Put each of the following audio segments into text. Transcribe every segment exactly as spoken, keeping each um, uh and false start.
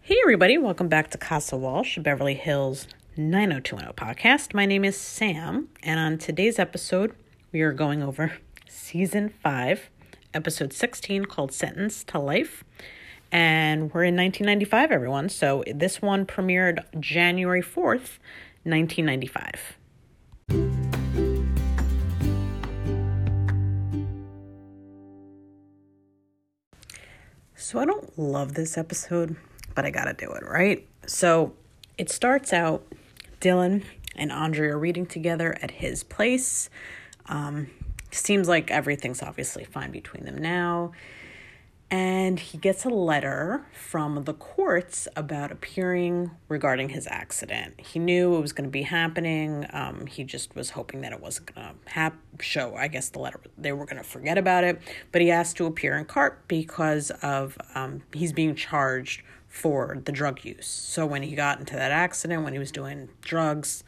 Hey everybody, welcome back to Casa Walsh, Beverly Hills nine oh two one oh podcast. My name is Sam, and on today's episode, we are going over season five, episode sixteen, called Sentence to Life. And we're in nineteen ninety-five, everyone, so this one premiered January fourth, nineteen ninety-five. So I don't love this episode, but I gotta do it, right? So it starts out, Dylan and Andre are reading together at his place. Um, seems like everything's obviously fine between them now. And he gets a letter from the courts about appearing regarding his accident. He knew it was going to be happening. Um, he just was hoping that it wasn't going to hap- show, I guess the letter, they were going to forget about it. But he asked to appear in C A R P because of um, he's being charged for the drug use. So when he got into that accident, when he was doing drugs,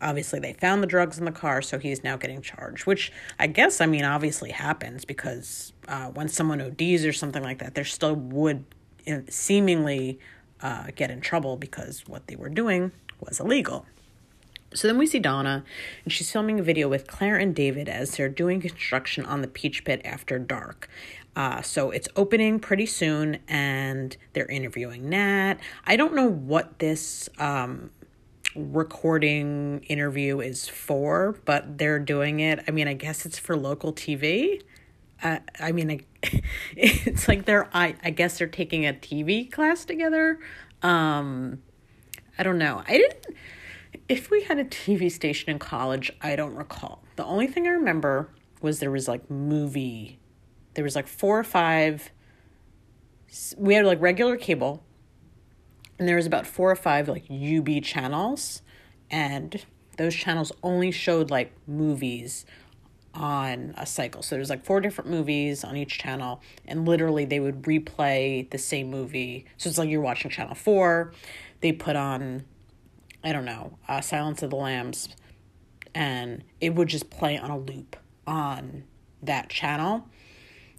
obviously they found the drugs in the car, so he's now getting charged, which I guess, I mean, obviously happens because uh, when someone O Ds or something like that, they still would seemingly uh, get in trouble because what they were doing was illegal. So then we see Donna, and she's filming a video with Claire and David as they're doing construction on the Peach Pit after dark. Uh, so it's opening pretty soon, and they're interviewing Nat. I don't know what this um, recording interview is for, but they're doing it. I mean, I guess it's for local T V. Uh, I mean, I, it's like they're, I, I guess they're taking a T V class together. Um, I don't know. I didn't... If we had a T V station in college, I don't recall. The only thing I remember was there was like movie. There was like four or five. We had like regular cable. And there was about four or five like U B channels. And those channels only showed like movies on a cycle. So there's like four different movies on each channel. And literally they would replay the same movie. So it's like you're watching channel four. They put on, I don't know, uh, Silence of the Lambs, and it would just play on a loop on that channel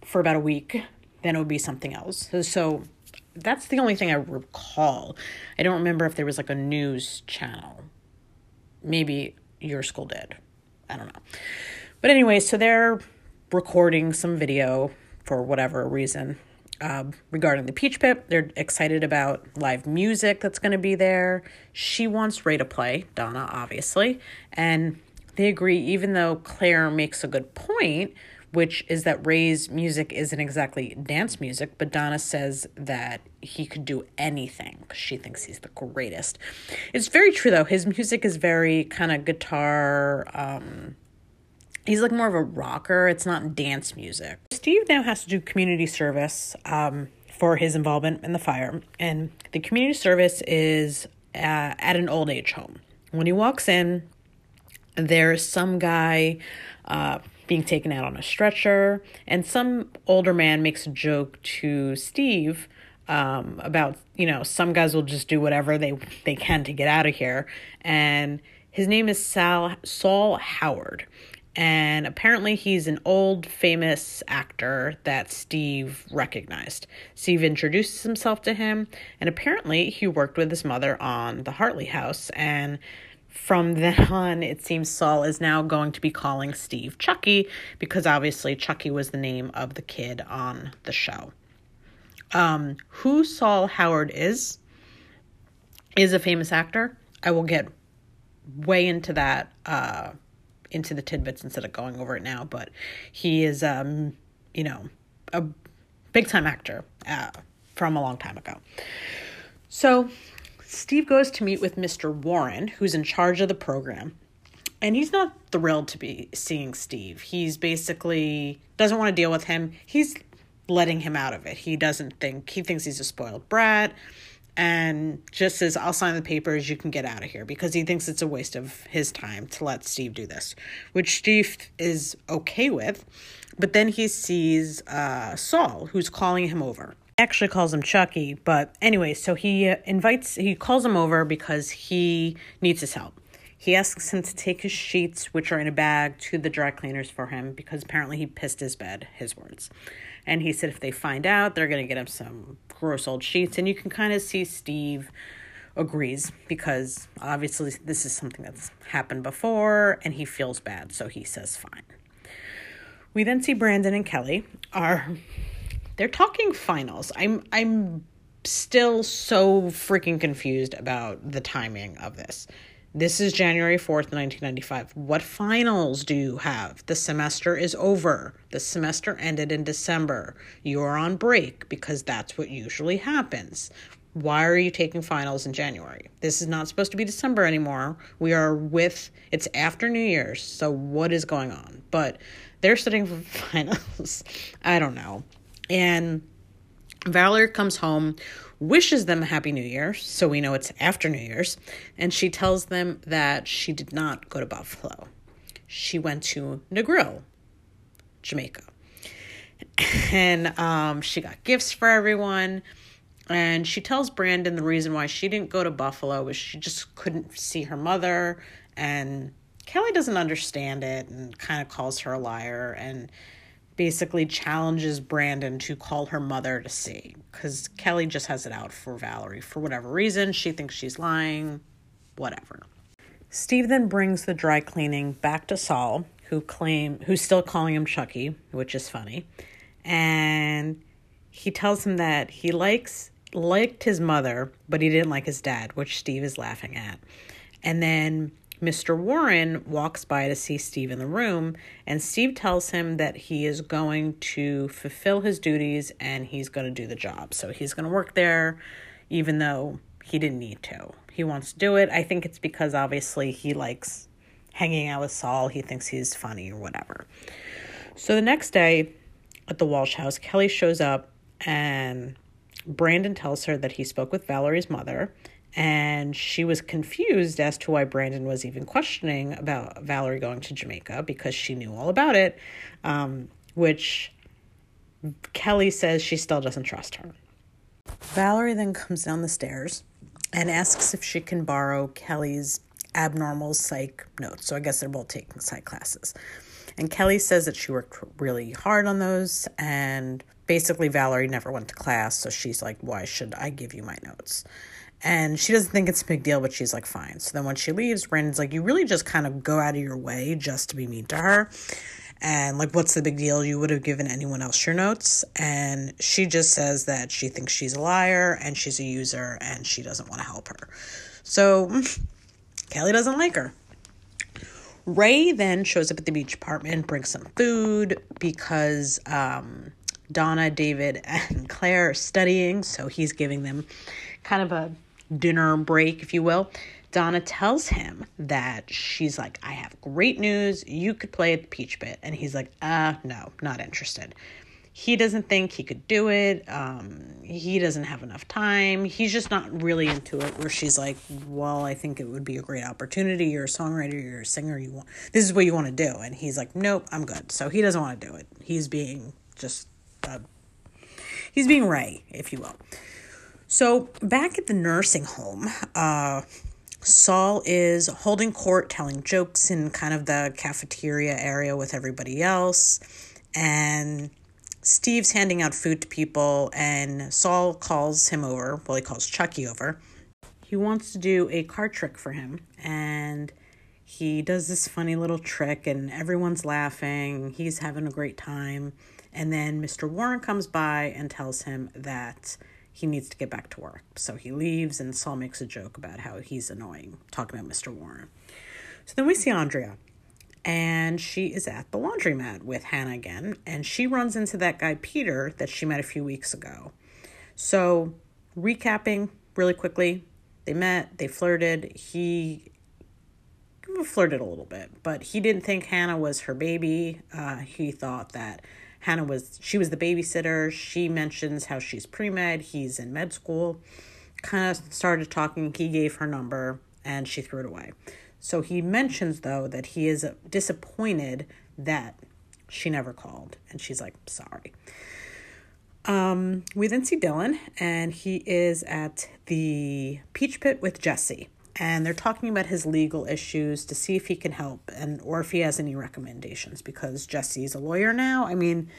for about a week, then it would be something else. So, so that's the only thing I recall. I don't remember if there was like a news channel. Maybe your school did. I don't know. But anyway, so they're recording some video for whatever reason Uh, regarding the Peach Pit. They're excited about live music that's going to be there. She wants Ray to play, Donna, obviously. And they agree, even though Claire makes a good point, which is that Ray's music isn't exactly dance music, but Donna says that he could do anything because she thinks he's the greatest. It's very true, though. His music is very kind of guitar. Um, he's like more of a rocker. It's not dance music. Steve now has to do community service um, for his involvement in the fire. And the community service is uh, at an old age home. When he walks in, there's some guy uh, being taken out on a stretcher. And some older man makes a joke to Steve um, about, you know, some guys will just do whatever they, they can to get out of here. And his name is Sal, Saul Howard. And apparently he's an old famous actor that Steve recognized. Steve introduces himself to him, and apparently he worked with his mother on the Hartley House. And from then on, it seems Saul is now going to be calling Steve Chucky, because obviously Chucky was the name of the kid on the show. Um, who Saul Howard is, is a famous actor. I will get way into that uh into the tidbits instead of going over it now, but he is, um, you know, a big-time actor uh, from a long time ago. So Steve goes to meet with Mister Warren, who's in charge of the program, and he's not thrilled to be seeing Steve. He's basically doesn't want to deal with him. He's letting him out of it. He doesn't think, he thinks he's a spoiled brat, and just says, I'll sign the papers, you can get out of here, because he thinks it's a waste of his time to let Steve do this, which Steve is okay with. But then he sees uh, Saul, who's calling him over. He actually calls him Chucky, but anyway, so he invites, he calls him over because he needs his help. He asks him to take his sheets, which are in a bag, to the dry cleaners for him because apparently he pissed his bed, his words. And he said if they find out, they're going to get him some gross old sheets. And you can kind of see Steve agrees because obviously this is something that's happened before and he feels bad. So he says fine. We then see Brandon and Kelly are, they're talking finals. I'm, I'm still so freaking confused about the timing of this. This is January fourth, nineteen ninety-five. What finals do you have? The semester is over. The semester ended in December. You are on break because that's what usually happens. Why are you taking finals in January? This is not supposed to be December anymore. We are with, it's after New Year's. So what is going on? But they're studying for finals. I don't know. And Valerie comes home, wishes them a happy new year, so we know it's after New Year's, and she tells them that she did not go to Buffalo. She went to Negril, Jamaica. And um, she got gifts for everyone, and she tells Brandon the reason why she didn't go to Buffalo was she just couldn't see her mother, and Kelly doesn't understand it and kind of calls her a liar, and basically challenges Brandon to call her mother to see because Kelly just has it out for Valerie for whatever reason. She thinks she's lying, whatever. Steve then brings the dry cleaning back to Saul, who claim who's still calling him Chucky, which is funny. And he tells him that he likes liked his mother, but he didn't like his dad, which Steve is laughing at. And then Mister Warren walks by to see Steve in the room, and Steve tells him that he is going to fulfill his duties and he's going to do the job. So he's going to work there, even though he didn't need to. He wants to do it. I think it's because obviously he likes hanging out with Saul. He thinks he's funny or whatever. So the next day at the Walsh house, Kelly shows up and Brandon tells her that he spoke with Valerie's mother. And she was confused as to why Brandon was even questioning about Valerie going to Jamaica because she knew all about it, um, which Kelly says she still doesn't trust her. Valerie then comes down the stairs and asks if she can borrow Kelly's abnormal psych notes. So I guess they're both taking psych classes. And Kelly says that she worked really hard on those and basically Valerie never went to class. So she's like, why should I give you my notes? And she doesn't think it's a big deal, but she's like, fine. So then when she leaves, Brandon's like, you really just kind of go out of your way just to be mean to her. And like, what's the big deal? You would have given anyone else your notes. And she just says that she thinks she's a liar and she's a user and she doesn't want to help her. So Kelly doesn't like her. Ray then shows up at the beach apartment, brings some food because um, Donna, David, and Claire are studying. So he's giving them kind of a dinner break, if you will. Donna tells him that she's like, I have great news. You could play at the Peach Pit. And he's like, uh, no, not interested. He doesn't think he could do it. Um, he doesn't have enough time. He's just not really into it. Where she's like, well, I think it would be a great opportunity. You're a songwriter, you're a singer. You want, this is what you want to do. And he's like, nope, I'm good. So he doesn't want to do it. He's being just, uh, he's being Ray, if you will. So back at the nursing home, uh, Saul is holding court, telling jokes in kind of the cafeteria area with everybody else. And Steve's handing out food to people and Saul calls him over. Well, he calls Chucky over. He wants to do a card trick for him. And he does this funny little trick and everyone's laughing. He's having a great time. And then Mister Warren comes by and tells him that he needs to get back to work. So he leaves and Saul makes a joke about how he's annoying, talking about Mister Warren. So then we see Andrea and she is at the laundromat with Hannah again. And she runs into that guy, Peter, that she met a few weeks ago. So recapping really quickly, they met, they flirted. He flirted a little bit, but he didn't think Hannah was her baby. Uh, he thought that Hannah was, she was the babysitter. She mentions how she's pre-med. He's in med school. Kind of started talking. He gave her number and she threw it away. So he mentions, though, that he is disappointed that she never called. And she's like, sorry. Um, we then see Dylan and he is at the Peach Pit with Jesse. and they're talking about his legal issues to see if he can help and or if he has any recommendations, because Jesse's a lawyer now. I mean,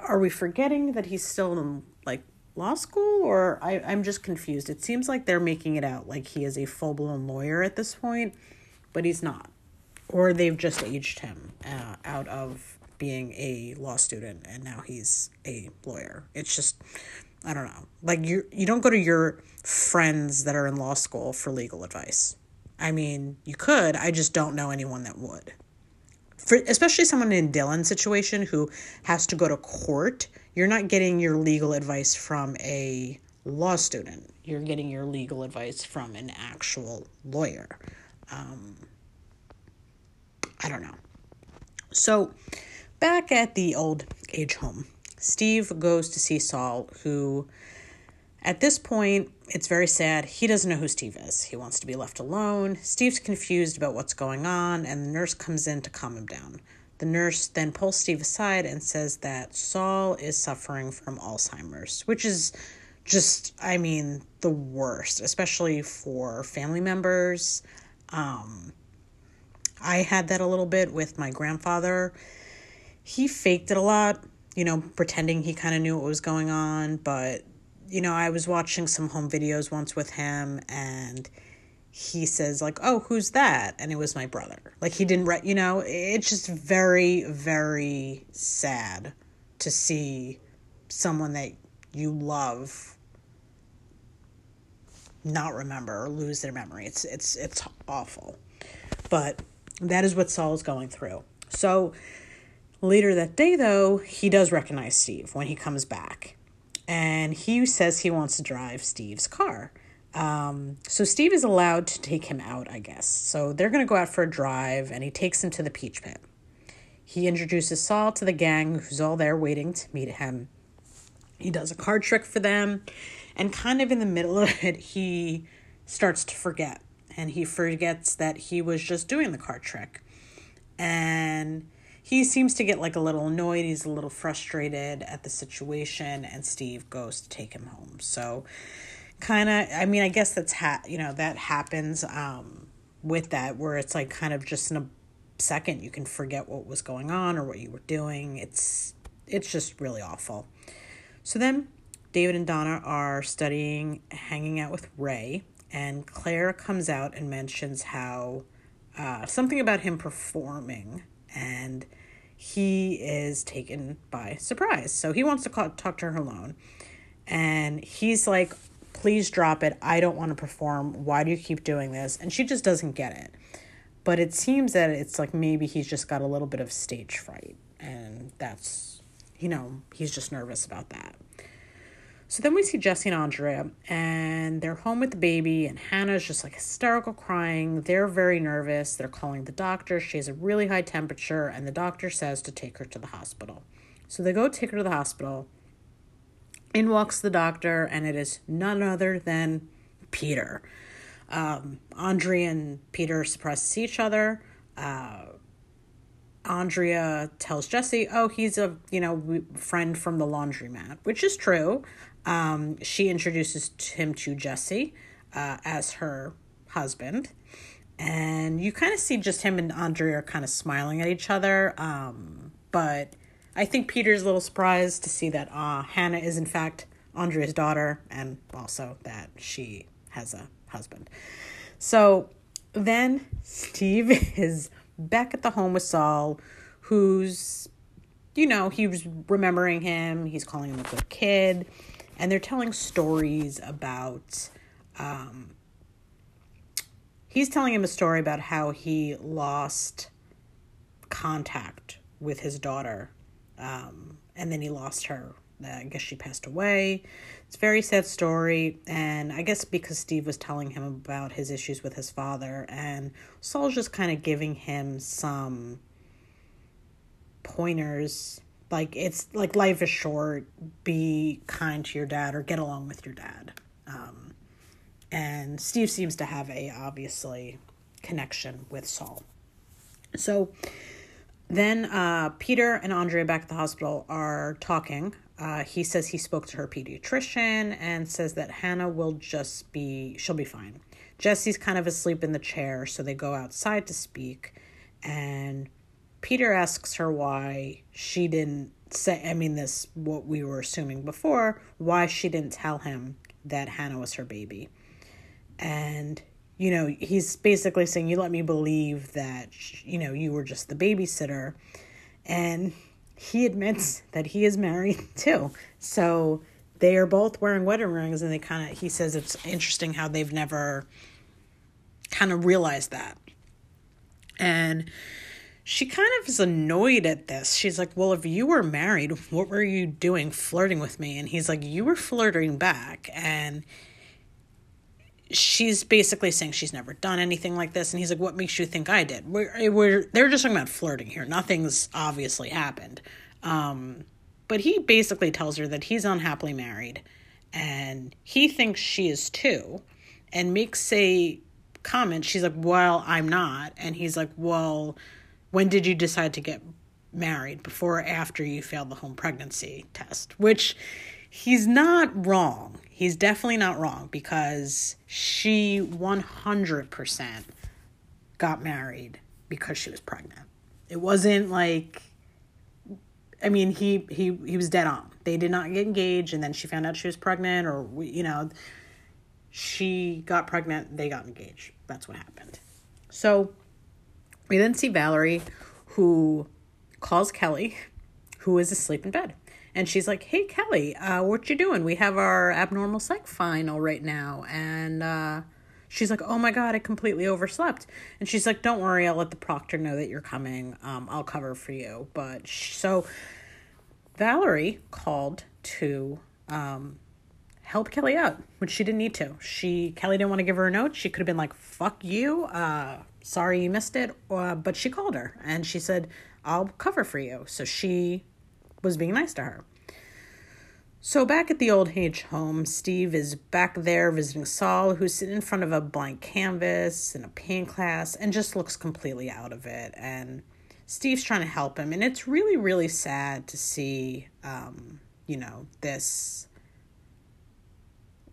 are we forgetting that he's still in, like, law school? Or I, I'm just confused. It seems like they're making it out like he is a full-blown lawyer at this point, but he's not. Or they've just aged him uh, out of being a law student, and now he's a lawyer. It's just... I don't know. Like, you you don't go to your friends that are in law school for legal advice. I mean, you could. I just don't know anyone that would. For, especially someone in Dylan's situation who has to go to court. You're not getting your legal advice from a law student. You're getting your legal advice from an actual lawyer. Um, I don't know. So, back at the old age home, Steve goes to see Saul, who, at this point, it's very sad. He doesn't know who Steve is. He wants to be left alone. Steve's confused about what's going on, and the nurse comes in to calm him down. The nurse then pulls Steve aside and says that Saul is suffering from Alzheimer's, which is just, I mean, the worst, especially for family members. Um, I had that a little bit with my grandfather. He faked it a lot, you know, pretending he kind of knew what was going on. But, you know, I was watching some home videos once with him, and he says, like, oh, who's that? And it was my brother. Like, he didn't, re- you know, it's just very, very sad to see someone that you love not remember or lose their memory. It's, it's, it's awful. But that is what Saul's going through. So, later that day, though, he does recognize Steve when he comes back, and he says he wants to drive Steve's car. Um, so Steve is allowed to take him out, I guess. So they're going to go out for a drive, and he takes him to the Peach Pit. He introduces Saul to the gang, who's all there waiting to meet him. He does a card trick for them, and kind of in the middle of it, he starts to forget, and he forgets that he was just doing the card trick, and he seems to get, like, a little annoyed. He's a little frustrated at the situation, and Steve goes to take him home. So kind of, I mean, I guess that's, ha- you know, that happens um, with that, where it's, like, kind of just in a second you can forget what was going on or what you were doing. It's, it's just really awful. So then David and Donna are studying, hanging out with Ray, and Claire comes out and mentions how uh, something about him performing, and he is taken by surprise. So he wants to call, talk to her alone. And he's like, please drop it. I don't want to perform. Why do you keep doing this? And she just doesn't get it. But it seems that it's like maybe he's just got a little bit of stage fright. And that's, you know, he's just nervous about that. So then we see Jesse and Andrea, and they're home with the baby, and Hannah's just, like, hysterical crying. They're very nervous. They're calling the doctor. She has a really high temperature, and the doctor says to take her to the hospital. So they go take her to the hospital. In walks the doctor, and it is none other than Peter. Um, Andrea and Peter are surprised to see each other. Uh, Andrea tells Jesse, oh, he's a, you know, friend from the laundromat, which is true. Um, she introduces him to Jesse uh, as her husband. And you kind of see just him and Andrea are kind of smiling at each other. Um, but I think Peter's a little surprised to see that uh, Hannah is, in fact, Andrea's daughter, and also that she has a husband. So then Steve is back at the home with Saul, who's, you know, he was remembering him. He's calling him a good kid. And they're telling stories about, um, he's telling him a story about how he lost contact with his daughter. Um, and then he lost her. Uh, I guess she passed away. It's a very sad story. And I guess because Steve was telling him about his issues with his father, and Saul's just kind of giving him some pointers. Like, it's like life is short. Be kind to your dad, or get along with your dad. Um, and Steve seems to have a, obviously, connection with Saul. So then uh, Peter and Andrea back at the hospital are talking Uh, he says he spoke to her pediatrician and says that Hannah will just be, she'll be fine. Jesse's kind of asleep in the chair, so they go outside to speak. And Peter asks her why she didn't say, I mean, this, what we were assuming before, why she didn't tell him that Hannah was her baby. And, you know, he's basically saying, you let me believe that, you know, you were just the babysitter. And he admits that he is married too. So they are both wearing wedding rings, and they kind of, he says it's interesting how they've never kind of realized that. And she kind of is annoyed at this. She's like, well, if you were married, what were you doing flirting with me? And he's like, you were flirting back. And she's basically saying she's never done anything like this. And he's like, what makes you think I did? We're, we're, they're just talking about flirting here. Nothing's obviously happened. Um, but he basically tells her that he's unhappily married and he thinks she is too, and makes a comment. She's like, well, I'm not. And he's like, well, when did you decide to get married? Before or after you failed the home pregnancy test? Which he's not wrong. He's definitely not wrong, because she one hundred percent got married because she was pregnant. It wasn't like, I mean, he, he, he was dead on. They did not get engaged, and then she found out she was pregnant, or, you know, she got pregnant, they got engaged. That's what happened. So we then see Valerie, who calls Kelly, who is asleep in bed. And she's like, hey, Kelly, uh, what you doing? We have our abnormal psych final right now. And uh, she's like, oh, my God, I completely overslept. And she's like, don't worry, I'll let the proctor know that you're coming. Um, I'll cover for you. But sh- so Valerie called to um, help Kelly out, which she didn't need to. She Kelly didn't want to give her a note. She could have been like, fuck you. Uh, sorry you missed it. Uh, but she called her and she said, I'll cover for you. So she was being nice to her. So back at the old Hage home, Steve is back there visiting Saul, who's sitting in front of a blank canvas in a paint class and just looks completely out of it. And Steve's trying to help him. And it's really, really sad to see, um, you know, this,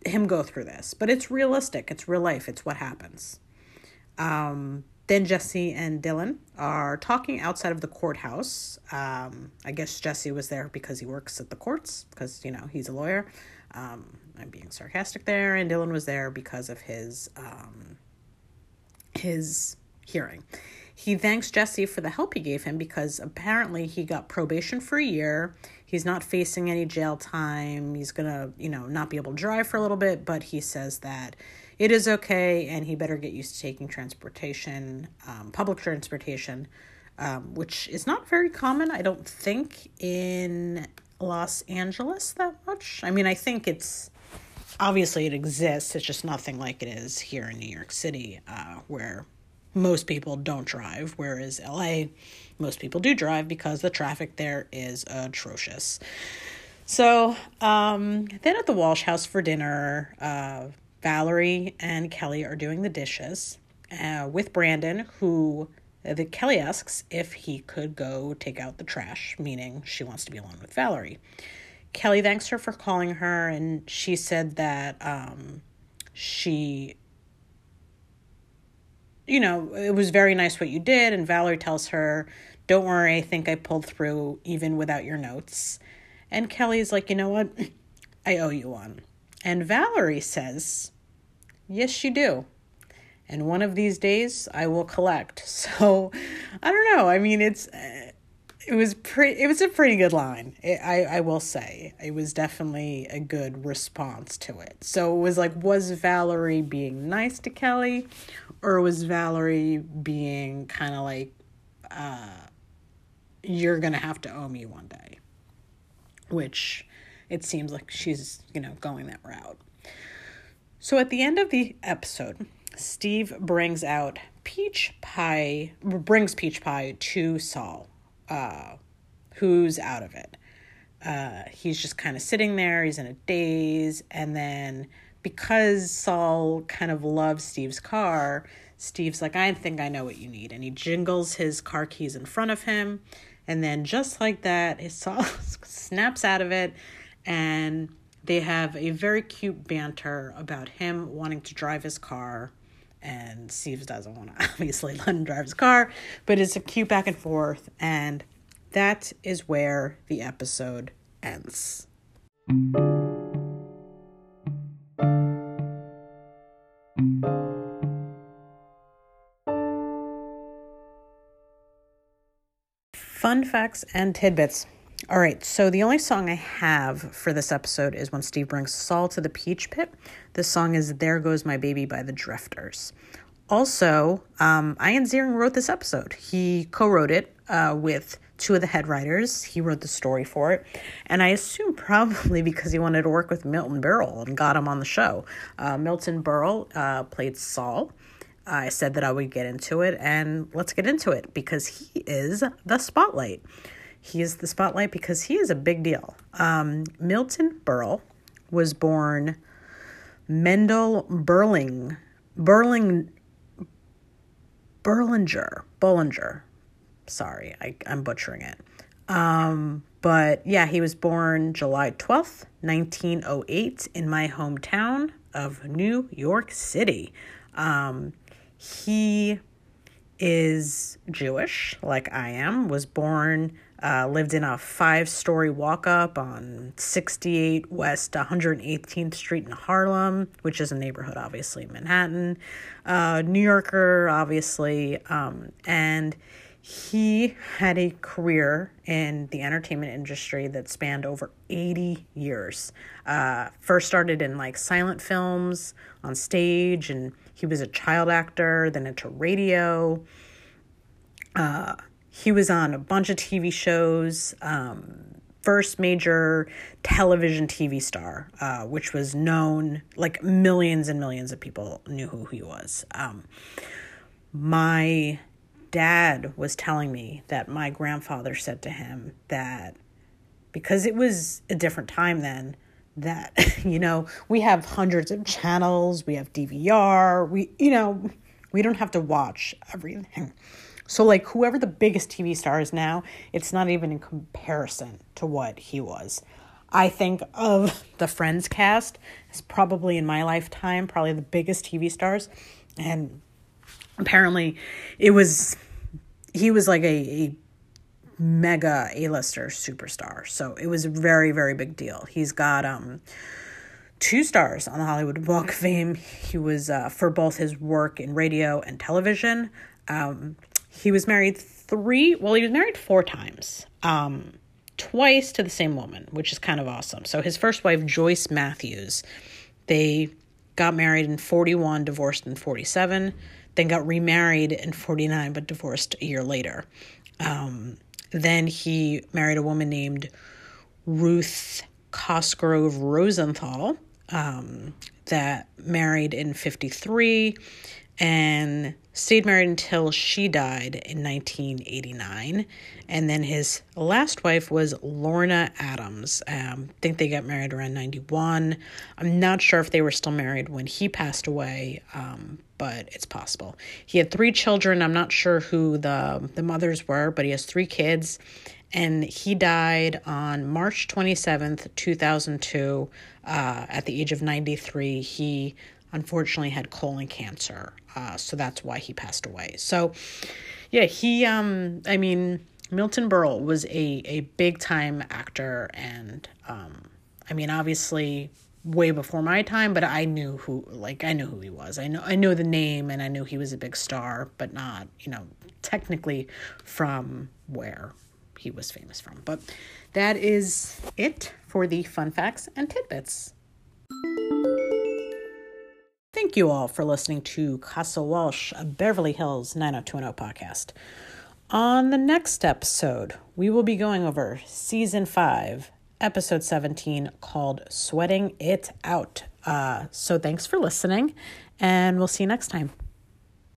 him go through this. But it's realistic. It's real life. It's what happens. Um, Then Jesse and Dylan are talking outside of the courthouse. Um, I guess Jesse was there because he works at the courts, because, you know, he's a lawyer. Um, I'm being sarcastic there. And Dylan was there because of his um, his hearing. He thanks Jesse for the help he gave him, because apparently he got probation for a year. He's not facing any jail time. He's going to, you know, not be able to drive for a little bit, but he says that it is okay, and he better get used to taking transportation, um, public transportation, um, which is not very common, I don't think, in Los Angeles that much. I mean, I think it's, obviously it exists, it's just nothing like it is here in New York City, uh, where most people don't drive, whereas L A, most people do drive because the traffic there is atrocious. So, um, then at the Walsh house for dinner, uh, Valerie and Kelly are doing the dishes uh, with Brandon, who the, Kelly asks if he could go take out the trash, meaning she wants to be alone with Valerie. Kelly thanks her for calling her, and she said that um, she, you know, it was very nice what you did, and Valerie tells her, don't worry, I think I pulled through even without your notes. And Kelly's like, you know what, I owe you one. And Valerie says, yes, you do. And one of these days I will collect. So I don't know. I mean, it's, it was pretty, it was a pretty good line. It, I, I will say it was definitely a good response to it. So it was like, was Valerie being nice to Kelly, or was Valerie being kind of like, uh, you're going to have to owe me one day, which it seems like she's, you know, going that route. So at the end of the episode, Steve brings out peach pie, brings peach pie to Saul, uh, who's out of it. Uh, he's just kind of sitting there. He's in a daze. And then because Saul kind of loves Steve's car, Steve's like, I think I know what you need. And he jingles his car keys in front of him. And then just like that, it Saul snaps out of it, and they have a very cute banter about him wanting to drive his car. And Steve doesn't want to obviously let him drive his car, but it's a cute back and forth. And that is where the episode ends. Fun facts and tidbits. All right, so the only song I have for this episode is when Steve brings Saul to the Peach Pit. This song is There Goes My Baby by The Drifters. Also, um, Ian Ziering wrote this episode. He co-wrote it uh, with two of the head writers. He wrote the story for it. And I assume probably because he wanted to work with Milton Berle and got him on the show. Uh, Milton Berle uh, played Saul. I said that I would get into it, and let's get into it because he is the spotlight. He is the spotlight because he is a big deal. Um, Milton Berle was born Mendel Burling, Burling, Burlinger, Bollinger. Sorry, I, I'm butchering it. Um, but yeah, he was born July twelfth, nineteen oh eight in my hometown of New York City. Um, he is Jewish, like I am, was born... Uh, lived in a five-story walk-up on sixty-eight West one hundred eighteenth Street in Harlem, which is a neighborhood, obviously, in Manhattan. Uh, New Yorker, obviously. Um, and he had a career in the entertainment industry that spanned over eighty years. Uh, first started in, like, silent films on stage, and he was a child actor, then into radio. Uh... He was on a bunch of T V shows, um, first major television T V star, uh, which was known, like millions and millions of people knew who he was. Um, my dad was telling me that my grandfather said to him that, because it was a different time then, that, you know, we have hundreds of channels, we have D V R, we, you know, we don't have to watch everything. So, like, whoever the biggest T V star is now, it's not even in comparison to what he was. I think of the Friends cast as probably, in my lifetime, probably the biggest T V stars. And apparently it was, he was like a, a mega A-lister superstar. So it was a very, very big deal. He's got um two stars on the Hollywood Walk of Fame. He was, uh, for both his work in radio and television. Um... He was married three, well, he was married four times, um, twice to the same woman, which is kind of awesome. So his first wife, Joyce Matthews, they got married in forty-one, divorced in forty-seven, then got remarried in forty-nine, but divorced a year later. Um, then he married a woman named Ruth Cosgrove Rosenthal, um, that married in fifty-three, and stayed married until she died in nineteen eighty-nine. And then his last wife was Lorna Adams. Um, I think they got married around ninety-one. I'm not sure if they were still married when he passed away, um, but it's possible. He had three children. I'm not sure who the, the mothers were, but he has three kids. And he died on March twenty-seventh, two thousand two, uh, at the age of ninety-three. He unfortunately had colon cancer. Uh, so that's why he passed away. So yeah, he, um, I mean, Milton Berle was a, a big time actor. And, um, I mean, obviously way before my time, but I knew who, like, I knew who he was. I know, I know the name, and I knew he was a big star, but not, you know, technically from where he was famous from. But that is it for the fun facts and tidbits. Thank you all for listening to Casa Walsh, a Beverly Hills nine oh two one oh podcast. On the next episode, we will be going over Season five, Episode seventeen, called Sweating It Out. Uh, so thanks for listening, and we'll see you next time.